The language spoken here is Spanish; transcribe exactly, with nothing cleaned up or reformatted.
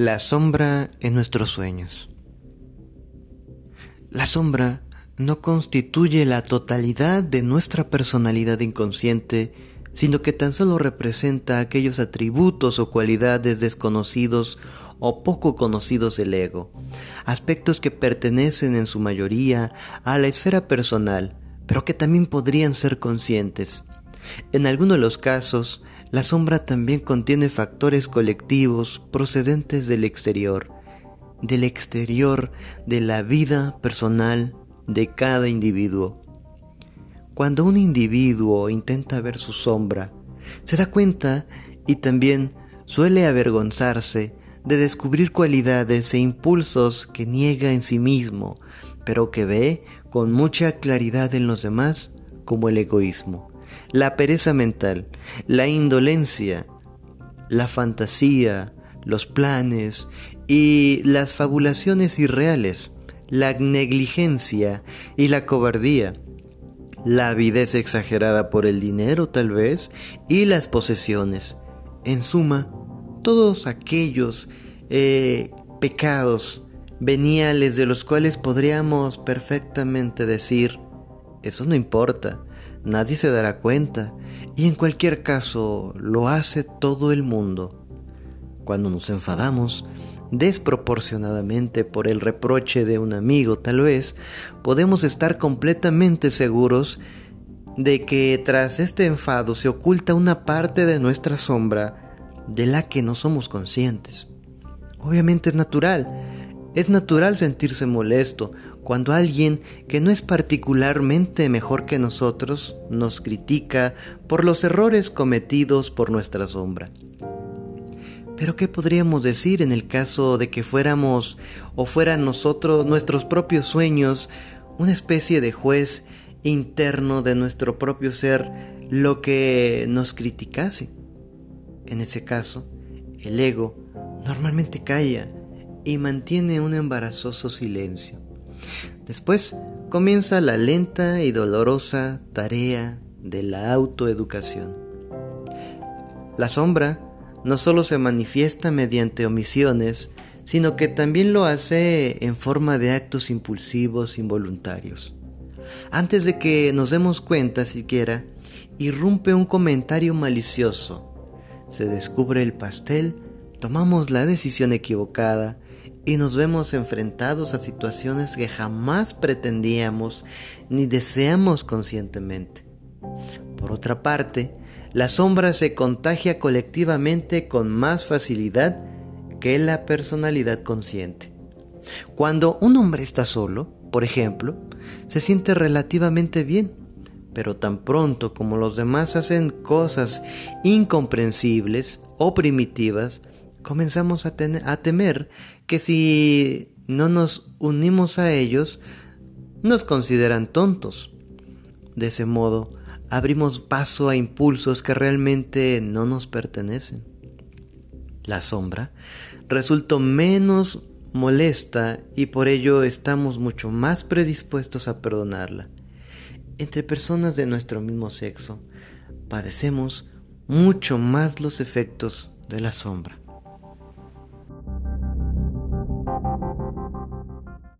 La sombra en nuestros sueños. La sombra no constituye la totalidad de nuestra personalidad inconsciente, sino que tan solo representa aquellos atributos o cualidades desconocidos o poco conocidos del ego, aspectos que pertenecen en su mayoría a la esfera personal, pero que también podrían ser conscientes. En algunos de los casos, la sombra también contiene factores colectivos procedentes del exterior, del exterior de la vida personal de cada individuo. Cuando un individuo intenta ver su sombra, se da cuenta y también suele avergonzarse de descubrir cualidades e impulsos que niega en sí mismo, pero que ve con mucha claridad en los demás, como el egoísmo, la pereza mental, la indolencia, la fantasía, los planes y las fabulaciones irreales, la negligencia y la cobardía, la avidez exagerada por el dinero tal vez y las posesiones. En suma, todos aquellos eh, pecados veniales de los cuales podríamos perfectamente decir, eso no importa, nadie se dará cuenta, y en cualquier caso lo hace todo el mundo. Cuando nos enfadamos desproporcionadamente por el reproche de un amigo tal vez, podemos estar completamente seguros de que tras este enfado se oculta una parte de nuestra sombra de la que no somos conscientes. Obviamente es natural, es natural sentirse molesto cuando alguien que no es particularmente mejor que nosotros nos critica por los errores cometidos por nuestra sombra. Pero ¿qué podríamos decir en el caso de que fuéramos o fueran nosotros nuestros propios sueños una especie de juez interno de nuestro propio ser lo que nos criticase? En ese caso, el ego normalmente calla y mantiene un embarazoso silencio. Después comienza la lenta y dolorosa tarea de la autoeducación. La sombra no solo se manifiesta mediante omisiones, sino que también lo hace en forma de actos impulsivos involuntarios. Antes de que nos demos cuenta siquiera, irrumpe un comentario malicioso. Se descubre el pastel, tomamos la decisión equivocada y nos vemos enfrentados a situaciones que jamás pretendíamos ni deseamos conscientemente. Por otra parte, la sombra se contagia colectivamente con más facilidad que la personalidad consciente. Cuando un hombre está solo, por ejemplo, se siente relativamente bien. Pero tan pronto como los demás hacen cosas incomprensibles o primitivas, comenzamos a, ten- a temer que si no nos unimos a ellos, nos consideran tontos. De ese modo, abrimos paso a impulsos que realmente no nos pertenecen. La sombra resultó menos molesta y por ello estamos mucho más predispuestos a perdonarla. Entre personas de nuestro mismo sexo, padecemos mucho más los efectos de la sombra.